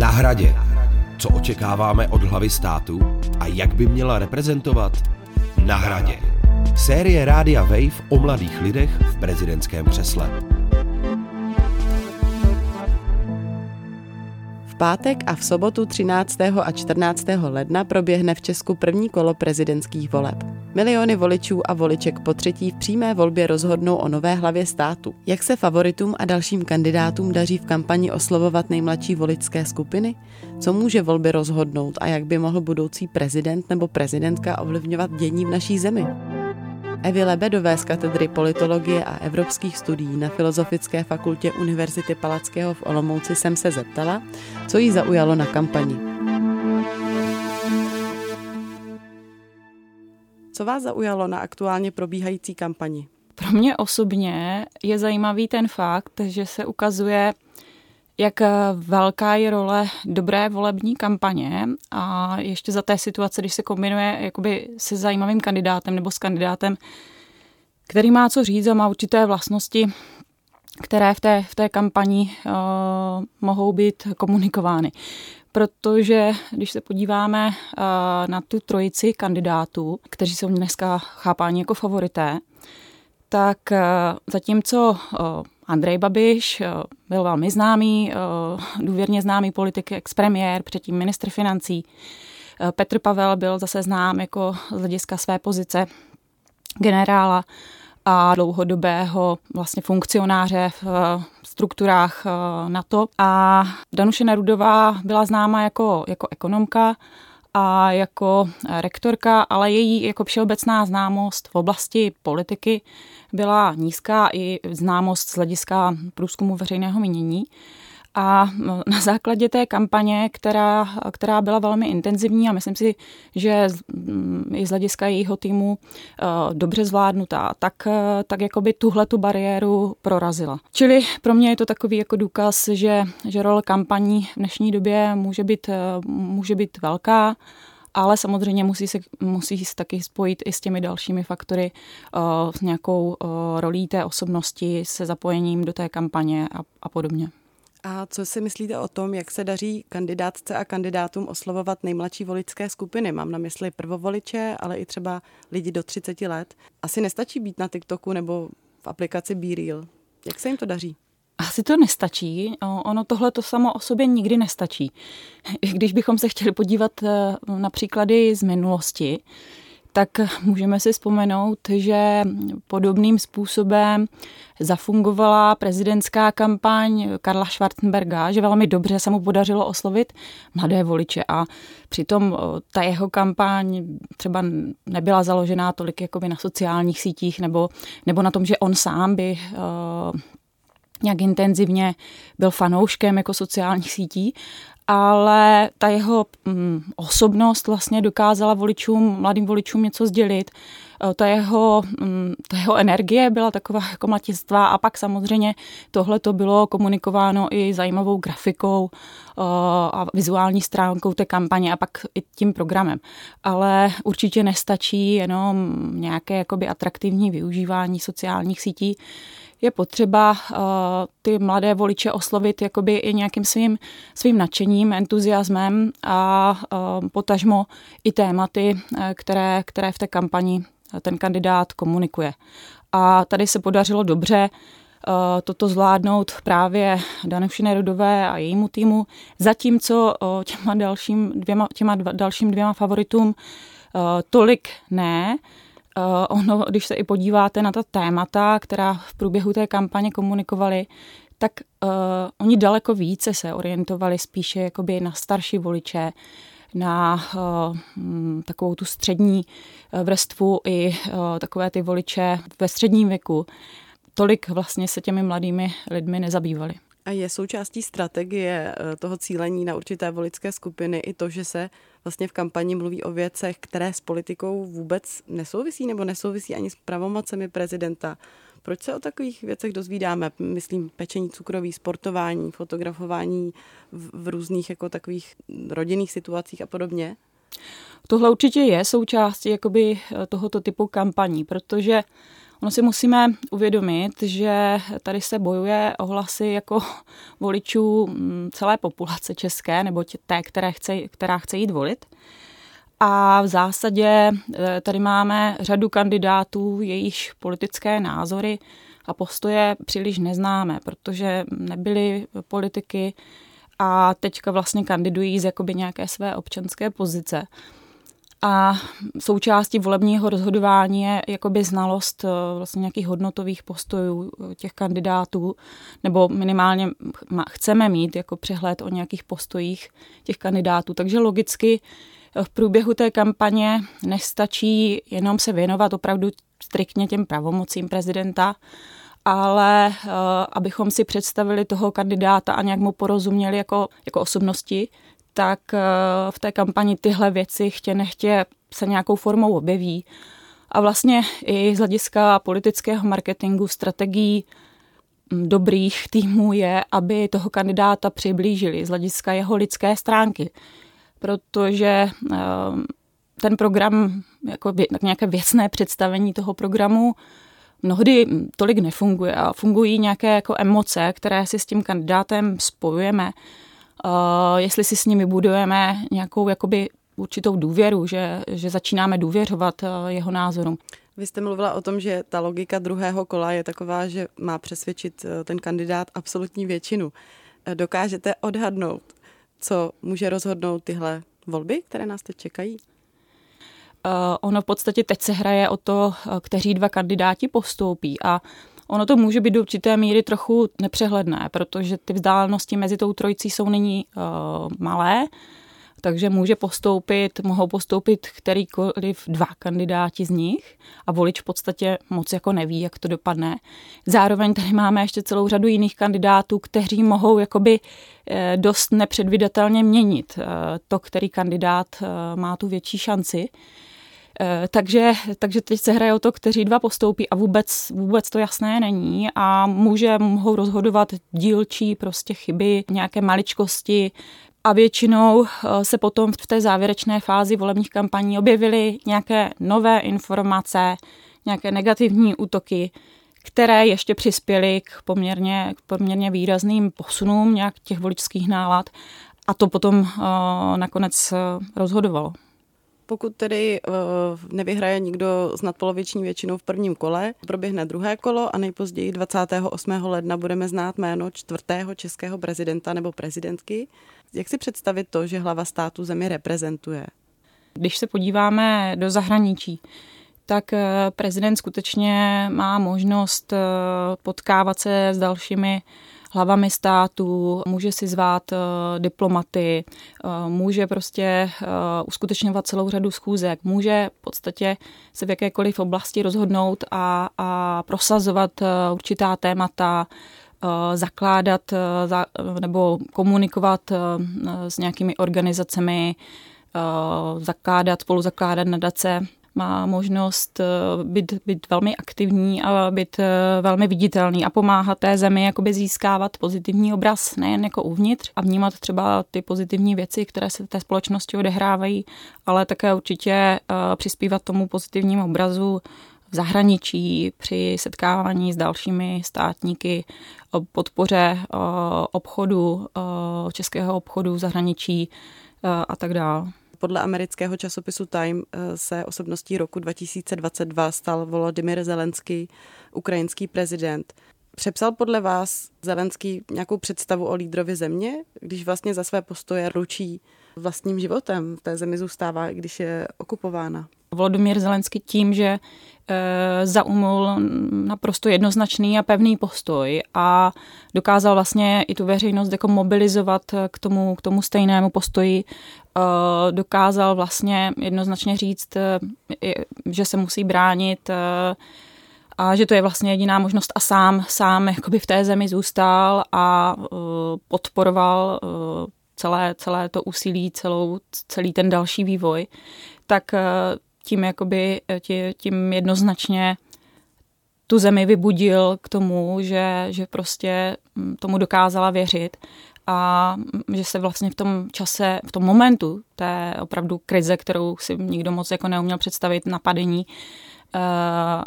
Na Hradě. Co očekáváme od hlavy státu a jak by měla reprezentovat? Na Hradě. Série Rádia Wave o mladých lidech v prezidentském křesle. V pátek a v sobotu 13. a 14. ledna proběhne v Česku první kolo prezidentských voleb. Miliony voličů a voliček potřetí v přímé volbě rozhodnou o nové hlavě státu. Jak se favoritům a dalším kandidátům daří v kampani oslovovat nejmladší voličské skupiny? Co může volby rozhodnout a jak by mohl budoucí prezident nebo prezidentka ovlivňovat dění v naší zemi? Evi Lebedové z katedry politologie a evropských studií na Filozofické fakultě Univerzity Palackého v Olomouci jsem se zeptala, co jí zaujalo na kampani. Co vás zaujalo na aktuálně probíhající kampani? Pro mě osobně je zajímavý ten fakt, že se ukazuje, jak velká je role dobré volební kampaně a ještě za té situace, když se kombinuje jakoby se zajímavým kandidátem nebo s kandidátem, který má co říct a má určité vlastnosti, které v té kampani mohou být komunikovány. Protože když se podíváme na tu trojici kandidátů, kteří jsou dneska chápáni jako favorité, tak zatímco Andrej Babiš byl velmi známý, důvěrně známý politik, expremiér, předtím ministr financí, Petr Pavel byl zase znám jako z hlediska své pozice generála a dlouhodobého vlastně funkcionáře v strukturách NATO. A Danuše Nerudová byla známa jako ekonomka a jako rektorka, ale její jako všeobecná známost v oblasti politiky byla nízká i známost z hlediska průzkumu veřejného mínění. A na základě té kampaně, která byla velmi intenzivní a myslím si, že i z hlediska jejího týmu dobře zvládnutá, tak jakoby tuhletu bariéru prorazila. Čili pro mě je to takový jako důkaz, že role kampaní v dnešní době může být velká, ale samozřejmě musí se taky spojit i s těmi dalšími faktory, s nějakou rolí té osobnosti, se zapojením do té kampaně a podobně. A co si myslíte o tom, jak se daří kandidátce a kandidátům oslovovat nejmladší voličské skupiny? Mám na mysli prvovoliče, ale i třeba lidi do 30 let. Asi nestačí být na TikToku nebo v aplikaci BeReal. Jak se jim to daří? Asi to nestačí. Ono tohle to samo o sobě nikdy nestačí. Když bychom se chtěli podívat na příklady z minulosti, tak můžeme si vzpomenout, že podobným způsobem zafungovala prezidentská kampaň Karla Schwarzenberga, že velmi dobře se mu podařilo oslovit mladé voliče a přitom ta jeho kampaň třeba nebyla založená tolik jakoby na sociálních sítích nebo na tom, že on sám by nějak intenzivně byl fanouškem jako sociálních sítí, ale ta jeho osobnost vlastně dokázala voličům, mladým voličům něco sdělit. Ta jeho energie byla taková jako mlatistvá a pak samozřejmě tohle to bylo komunikováno i zajímavou grafikou a vizuální stránkou té kampaně a pak i tím programem. Ale určitě nestačí jenom nějaké jakoby atraktivní využívání sociálních sítí. Je potřeba ty mladé voliče oslovit jakoby i nějakým svým nadšením, entuziasmem a potažmo i tématy, které v té kampani ten kandidát komunikuje. A tady se podařilo dobře toto zvládnout právě Danuši Nerudové a jejímu týmu, zatímco těma dalším dvěma favoritům tolik ne. Ono, když se i podíváte na ta témata, která v průběhu té kampaně komunikovali, tak oni daleko více se orientovali spíše jakoby na starší voliče, na takovou tu střední vrstvu i takové ty voliče ve středním věku. Tolik vlastně se těmi mladými lidmi nezabývali. A je součástí strategie toho cílení na určité voličské skupiny i to, že se vlastně v kampani mluví o věcech, které s politikou vůbec nesouvisí nebo nesouvisí ani s pravomocemi prezidenta. Proč se o takových věcech dozvídáme? Myslím, pečení cukroví, sportování, fotografování v různých jako takových rodinných situacích a podobně? Tohle určitě je součástí jakoby tohoto typu kampaní, protože Ono si musíme uvědomit, že tady se bojuje o hlasy jako voličů celé populace české, nebo té, která chce jít volit. A v zásadě tady máme řadu kandidátů, jejichž politické názory a postoje příliš neznáme, protože nebyli politiky a teďka vlastně kandidují z jakoby nějaké své občanské pozice. A součástí volebního rozhodování je jakoby znalost vlastně nějakých hodnotových postojů těch kandidátů, nebo minimálně chceme mít jako přehled o nějakých postojích těch kandidátů. Takže logicky v průběhu té kampaně nestačí jenom se věnovat opravdu striktně těm pravomocím prezidenta, ale abychom si představili toho kandidáta a nějak mu porozuměli jako osobnosti, tak v té kampani tyhle věci chtě nechtě se nějakou formou objeví. A vlastně i z hlediska politického marketingu strategií dobrých týmů je, aby toho kandidáta přiblížili z hlediska jeho lidské stránky. Protože ten program, jako nějaké věcné představení toho programu, mnohdy tolik nefunguje a fungují nějaké jako emoce, které si s tím kandidátem spojujeme. Jestli si s nimi budujeme nějakou jakoby určitou důvěru, že začínáme důvěřovat jeho názorům. Vy jste mluvila o tom, že ta logika druhého kola je taková, že má přesvědčit ten kandidát absolutní většinu. Dokážete odhadnout, co může rozhodnout tyhle volby, které nás teď čekají? Ono v podstatě teď se hraje o to, kteří dva kandidáti postoupí a ono to může být do určité míry trochu nepřehledné, protože ty vzdálenosti mezi tou trojicí jsou nyní malé, takže mohou postoupit kterýkoliv dva kandidáti z nich a volič v podstatě moc jako neví, jak to dopadne. Zároveň tady máme ještě celou řadu jiných kandidátů, kteří mohou jakoby dost nepředvídatelně měnit to, který kandidát má tu větší šanci. Takže teď se hraje o to, kteří dva postoupí a vůbec to jasné není a mohou rozhodovat dílčí prostě chyby, nějaké maličkosti a většinou se potom v té závěrečné fázi volebních kampaní objevily nějaké nové informace, nějaké negativní útoky, které ještě přispěly k poměrně výrazným posunům nějak těch voličských nálad a to potom nakonec rozhodovalo. Pokud tedy nevyhraje nikdo s nadpoloviční většinou v prvním kole, proběhne druhé kolo a nejpozději 28. ledna budeme znát jméno čtvrtého českého prezidenta nebo prezidentky. Jak si představit to, že hlava státu zemi reprezentuje? Když se podíváme do zahraničí, tak prezident skutečně má možnost potkávat se s dalšími hlavami státu, může si zvát diplomaty, může prostě uskutečňovat celou řadu schůzek, může v podstatě se v jakékoliv oblasti rozhodnout a prosazovat určitá témata, zakládat nebo komunikovat s nějakými organizacemi, spoluzakládat nadace. Má možnost být velmi aktivní a být velmi viditelný a pomáhat té zemi jakoby získávat pozitivní obraz nejen jako uvnitř a vnímat třeba ty pozitivní věci, které se v té společnosti odehrávají, ale také určitě přispívat tomu pozitivnímu obrazu v zahraničí, při setkávání s dalšími státníky, podpoře obchodu, českého obchodu v zahraničí a tak dále. Podle amerického časopisu Time se osobností roku 2022 stal Volodymyr Zelenský, ukrajinský prezident. Přepsal podle vás Zelenský nějakou představu o lídrovi země, když vlastně za své postoje ručí vlastním životem? V té zemi zůstává, i když je okupována. Volodymyr Zelenský tím, že zaujal naprosto jednoznačný a pevný postoj a dokázal vlastně i tu veřejnost jako mobilizovat k tomu stejnému postoji, dokázal vlastně jednoznačně říct, že se musí bránit a že to je vlastně jediná možnost a sám jakoby v té zemi zůstal a podporoval celé to úsilí, celý ten další vývoj, tak tím jednoznačně tu zemi vybudil k tomu, že prostě tomu dokázala věřit a že se vlastně v tom čase, v tom momentu té opravdu krize, kterou si nikdo moc jako neuměl představit, napadení,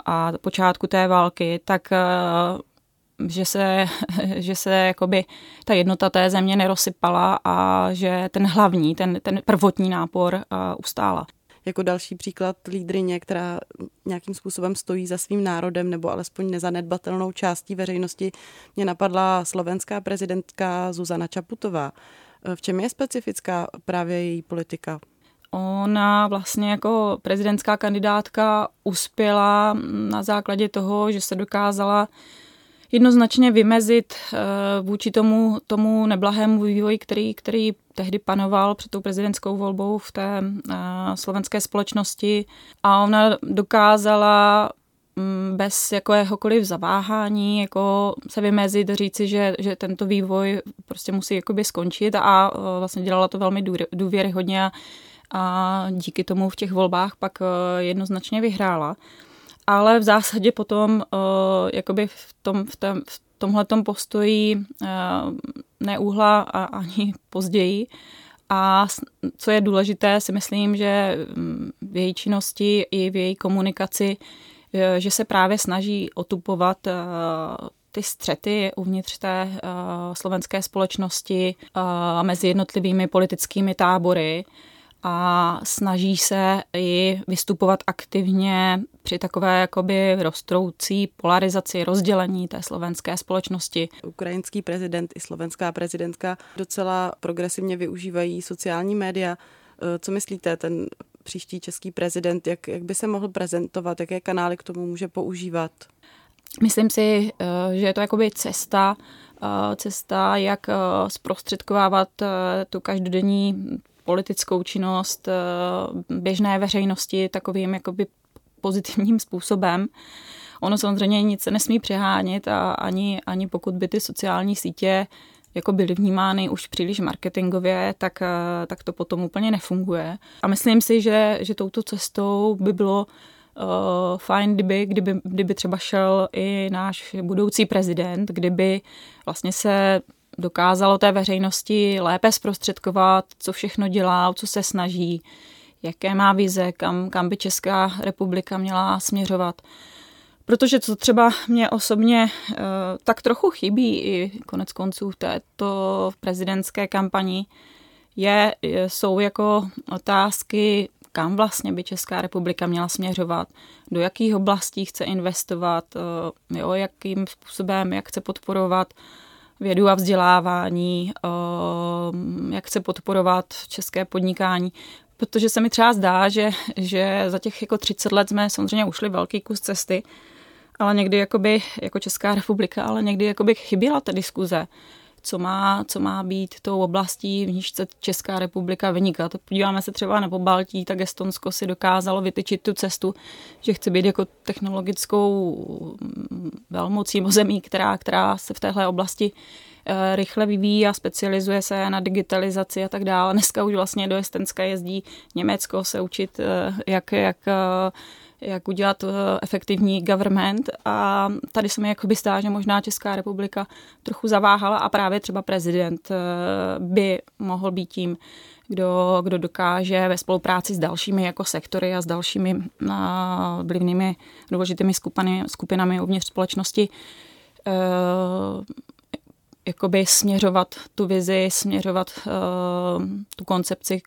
a počátku té války, tak že se jakoby ta jednota té země nerosypala a že ten hlavní, ten prvotní nápor ustála. Jako další příklad lídryně, která nějakým způsobem stojí za svým národem nebo alespoň nezanedbatelnou částí veřejnosti, mě napadla slovenská prezidentka Zuzana Čaputová. V čem je specifická právě její politika? Ona vlastně jako prezidentská kandidátka uspěla na základě toho, že se dokázala jednoznačně vymezit vůči tomu neblahému vývoji, který tehdy panoval před tou prezidentskou volbou v té slovenské společnosti. A ona dokázala bez jakéhokoliv zaváhání jako se vymezit, říci, že tento vývoj prostě musí jakoby skončit, a vlastně dělala to velmi důvěryhodně a díky tomu v těch volbách pak jednoznačně vyhrála. Ale v zásadě potom jakoby v tomhletom postoji neúhla ani později. A co je důležité, si myslím, že v její činnosti i v její komunikaci, že se právě snaží otupovat ty střety uvnitř té slovenské společnosti mezi jednotlivými politickými tábory, a snaží se i vystupovat aktivně při takové jakoby roztroucí polarizaci, rozdělení té slovenské společnosti. Ukrajinský prezident i slovenská prezidentka docela progresivně využívají sociální média. Co myslíte, ten příští český prezident, jak by se mohl prezentovat, jaké kanály k tomu může používat? Myslím si, že je to jakoby cesta, jak zprostředkovávat tu každodenní politickou činnost běžné veřejnosti takovým jakoby pozitivním způsobem. Ono samozřejmě nic se nesmí přehánit, a ani pokud by ty sociální sítě jako byly vnímány už příliš marketingově, tak to potom úplně nefunguje. A myslím si, že touto cestou by bylo fajn, kdyby třeba šel i náš budoucí prezident, kdyby vlastně se dokázalo té veřejnosti lépe zprostředkovat, co všechno dělá, co se snaží, jaké má vize, kam by Česká republika měla směřovat. Protože co třeba mě osobně tak trochu chybí i koneckonců v této prezidentské kampani, jsou jako otázky, kam vlastně by Česká republika měla směřovat, do jakých oblastí chce investovat, jakým způsobem, jak chce podporovat vědu a vzdělávání, jak chce podporovat české podnikání. Protože se mi třeba zdá, že za těch jako 30 let jsme samozřejmě ušli velký kus cesty, ale někdy jako Česká republika, ale někdy jakoby chyběla ta diskuze, co má být tou oblastí, v níž chce Česká republika vynikat. Podíváme se třeba na Pobaltí, tak Estonsko si dokázalo vytyčit tu cestu, že chce být jako technologickou velmocí nebo zemí, která se v téhle oblasti rychle vyvíjí a specializuje se na digitalizaci a tak dále. Dneska už vlastně do Estonska jezdí Německo se učit, jak udělat efektivní government, a tady se mi jakoby zdá, že možná Česká republika trochu zaváhala a právě třeba prezident by mohl být tím, kdo dokáže ve spolupráci s dalšími jako sektory a s dalšími vlivnými důležitými skupinami uvnitř společnosti jakoby směřovat tu vizi, směřovat tu koncepci,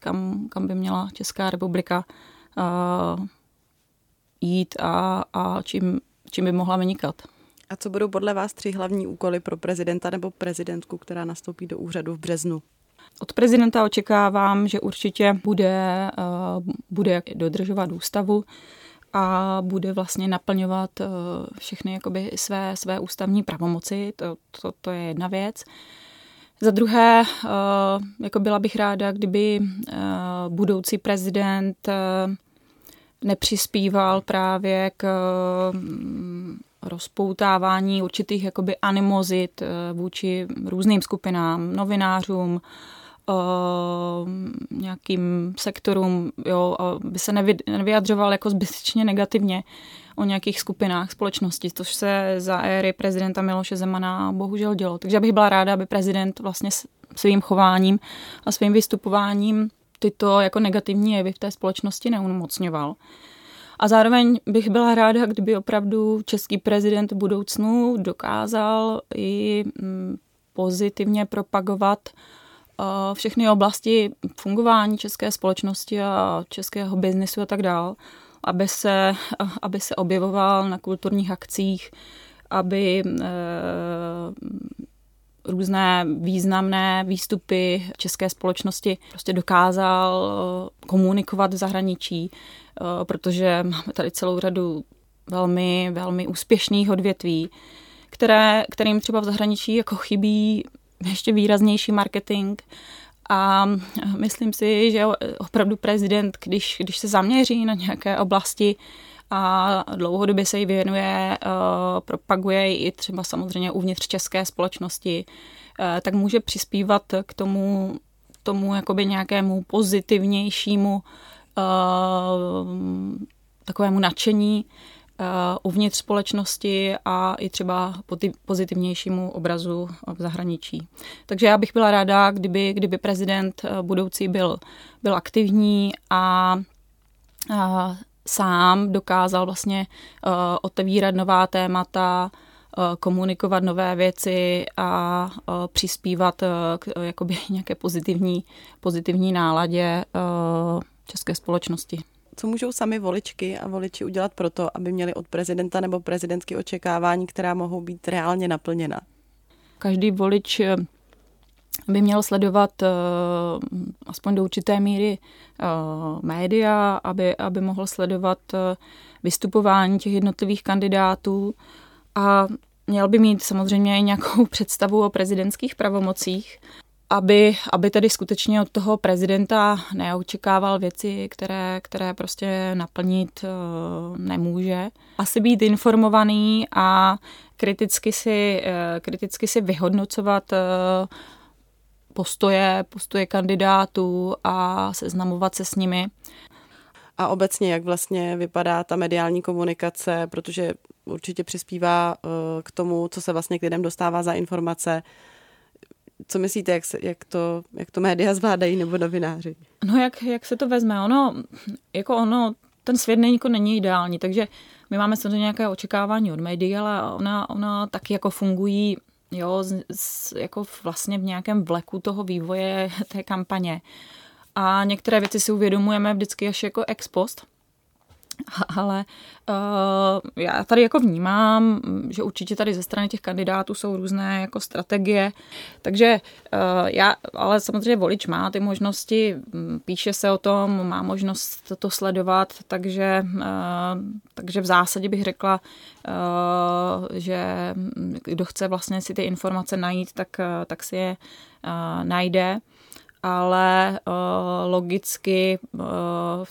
kam by měla Česká republika jít a čím by mohla vynikat. A co budou podle vás 3 hlavní úkoly pro prezidenta nebo prezidentku, která nastoupí do úřadu v březnu? Od prezidenta očekávám, že určitě bude dodržovat ústavu a bude vlastně naplňovat všechny jakoby své ústavní pravomoci. To je jedna věc. Za druhé, jako byla bych ráda, kdyby budoucí prezident nepřispíval právě k rozpoutávání určitých jakoby animozit vůči různým skupinám, novinářům, nějakým sektorům, aby se nevyjadřoval jako zbytečně negativně o nějakých skupinách společnosti, což se za éry prezidenta Miloše Zemana bohužel dělo. Takže bych byla ráda, aby prezident vlastně svým chováním a svým vystupováním tyto jako negativní jevy v té společnosti neumocňoval. A zároveň bych byla ráda, kdyby opravdu český prezident v budoucnu dokázal i pozitivně propagovat všechny oblasti fungování české společnosti a českého biznesu a tak dál, aby se objevoval na kulturních akcích, aby různé významné výstupy české společnosti prostě dokázal komunikovat v zahraničí, protože máme tady celou řadu velmi, velmi úspěšných odvětví, kterým třeba v zahraničí jako chybí ještě výraznější marketing. A myslím si, že opravdu prezident, když se zaměří na nějaké oblasti a dlouhodobě se jí věnuje, propaguje ji i třeba samozřejmě uvnitř české společnosti, tak může přispívat k tomu jakoby nějakému pozitivnějšímu takovému nadšení uvnitř společnosti a i třeba pozitivnějšímu obrazu v zahraničí. Takže já bych byla ráda, kdyby prezident budoucí byl aktivní a sám dokázal vlastně otevírat nová témata, komunikovat nové věci a přispívat k jakoby nějaké pozitivní náladě české společnosti. Co můžou sami voličky a voliči udělat pro to, aby měli od prezidenta nebo prezidentské očekávání, která mohou být reálně naplněna? Každý volič by měl sledovat aspoň do určité míry média, aby mohl sledovat vystupování těch jednotlivých kandidátů a měl by mít samozřejmě i nějakou představu o prezidentských pravomocích, aby tedy skutečně od toho prezidenta neočekával věci, které prostě naplnit nemůže. Asi být informovaný a kriticky si vyhodnocovat postoje kandidátů a seznamovat se s nimi. A obecně, jak vlastně vypadá ta mediální komunikace, protože určitě přispívá k tomu, co se vlastně k lidem dostává za informace. Co myslíte, jak to média zvládají nebo novináři? No jak se to vezme? Ono, ten svět není ideální, takže my máme samozřejmě nějaké očekávání od médií, ale ona taky jako fungují, jo, jako vlastně v nějakém vleku toho vývoje té kampaně. A některé věci si uvědomujeme vždycky až jako ex post, ale já tady jako vnímám, že určitě tady ze strany těch kandidátů jsou různé jako strategie, takže ale samozřejmě volič má ty možnosti, píše se o tom, má možnost to sledovat, takže v zásadě bych řekla, že kdo chce vlastně si ty informace najít, tak si je najde. Ale logicky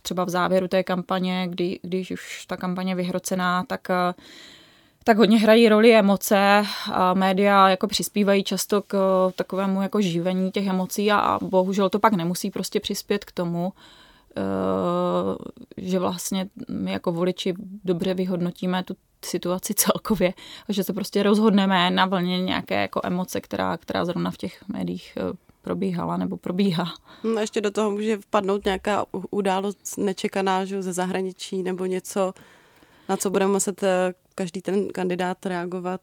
třeba v závěru té kampaně, když už ta kampaně je vyhrocená, tak hodně hrají roli emoce a média jako přispívají často k takovému jako živení těch emocí a bohužel to pak nemusí prostě přispět k tomu, že vlastně my jako voliči dobře vyhodnotíme tu situaci celkově a že se prostě rozhodneme na vlně nějaké jako emoce, která zrovna v těch médiích probíhala nebo probíhá. No ještě do toho může vpadnout nějaká událost nečekaná, že ze zahraničí nebo něco, na co budeme muset každý ten kandidát reagovat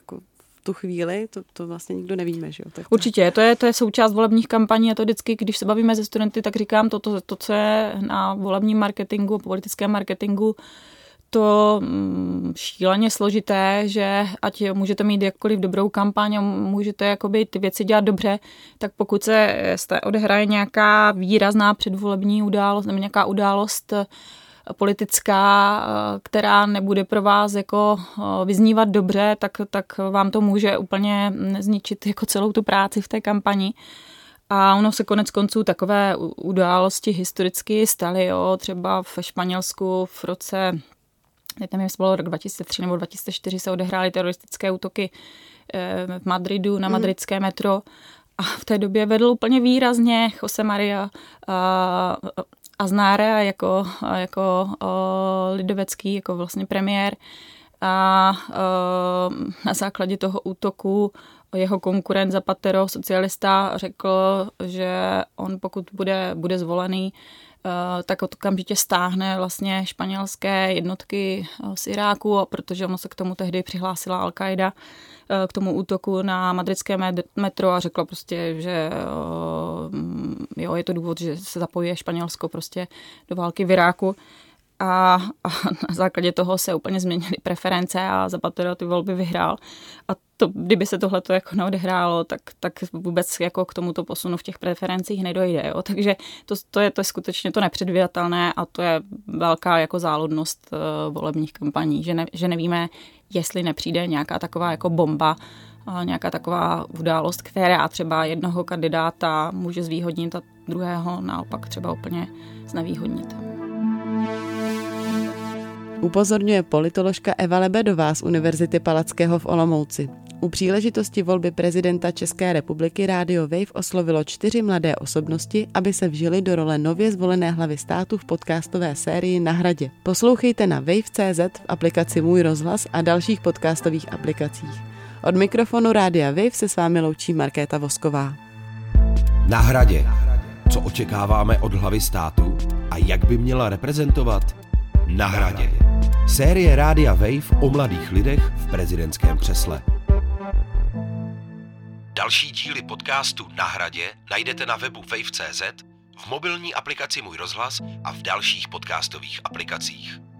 jako v tu chvíli, to vlastně nikdo nevíme. Že jo? Tak určitě, to je součást volebních kampaní a to vždycky, když se bavíme se studenty, tak říkám to, co je na volebním marketingu, politickém marketingu, to šíleně složité, že ať můžete mít jakkoliv dobrou kampaň a můžete jakoby ty věci dělat dobře, tak pokud se odehraje nějaká výrazná předvolební událost nebo nějaká událost politická, která nebude pro vás jako vyznívat dobře, tak vám to může úplně zničit jako celou tu práci v té kampani. A ono se konec konců takové události historicky staly, jo, třeba v Španělsku v roce, nevím, jestli bylo rok 2003 nebo 2004, se odehrály teroristické útoky v Madridu na madridské metro a v té době vedl úplně výrazně José María Aznar jako lidovecký, jako vlastně premiér a na základě toho útoku jeho konkurent Zapatero, socialista, řekl, že on pokud bude zvolený, tak okamžitě stáhne vlastně španělské jednotky z Iráku, a protože ono se k tomu tehdy přihlásila Al-Qaida, k tomu útoku na madridské metro, a řekla prostě, že jo, je to důvod, že se zapojí Španělsko prostě do války v Iráku. A na základě toho se úplně změnily preference a Zapatero ty volby vyhrál. A to, kdyby se tohleto jako neodehrálo, tak vůbec jako k tomuto posunu v těch preferencích nedojde. Jo? Takže to je skutečně to nepředvídatelné a to je velká jako záludnost volebních kampaní, že nevíme, jestli nepřijde nějaká taková jako bomba, nějaká taková událost, která třeba jednoho kandidáta může zvýhodnit a druhého naopak třeba úplně znevýhodnit. Upozorňuje politoložka Eva Lebedová z Univerzity Palackého v Olomouci. U příležitosti volby prezidenta České republiky Rádio Wave oslovilo 4 mladé osobnosti, aby se vžili do role nově zvolené hlavy státu v podcastové sérii Na hradě. Poslouchejte na wave.cz v aplikaci Můj rozhlas a dalších podcastových aplikacích. Od mikrofonu Rádia Wave se s vámi loučí Markéta Vosková. Na hradě. Co očekáváme od hlavy státu a jak by měla reprezentovat? Na hradě. Série Rádia Wave o mladých lidech v prezidentském křesle. Další díly podcastu Na hradě najdete na webu wave.cz, v mobilní aplikaci Můj rozhlas a v dalších podcastových aplikacích.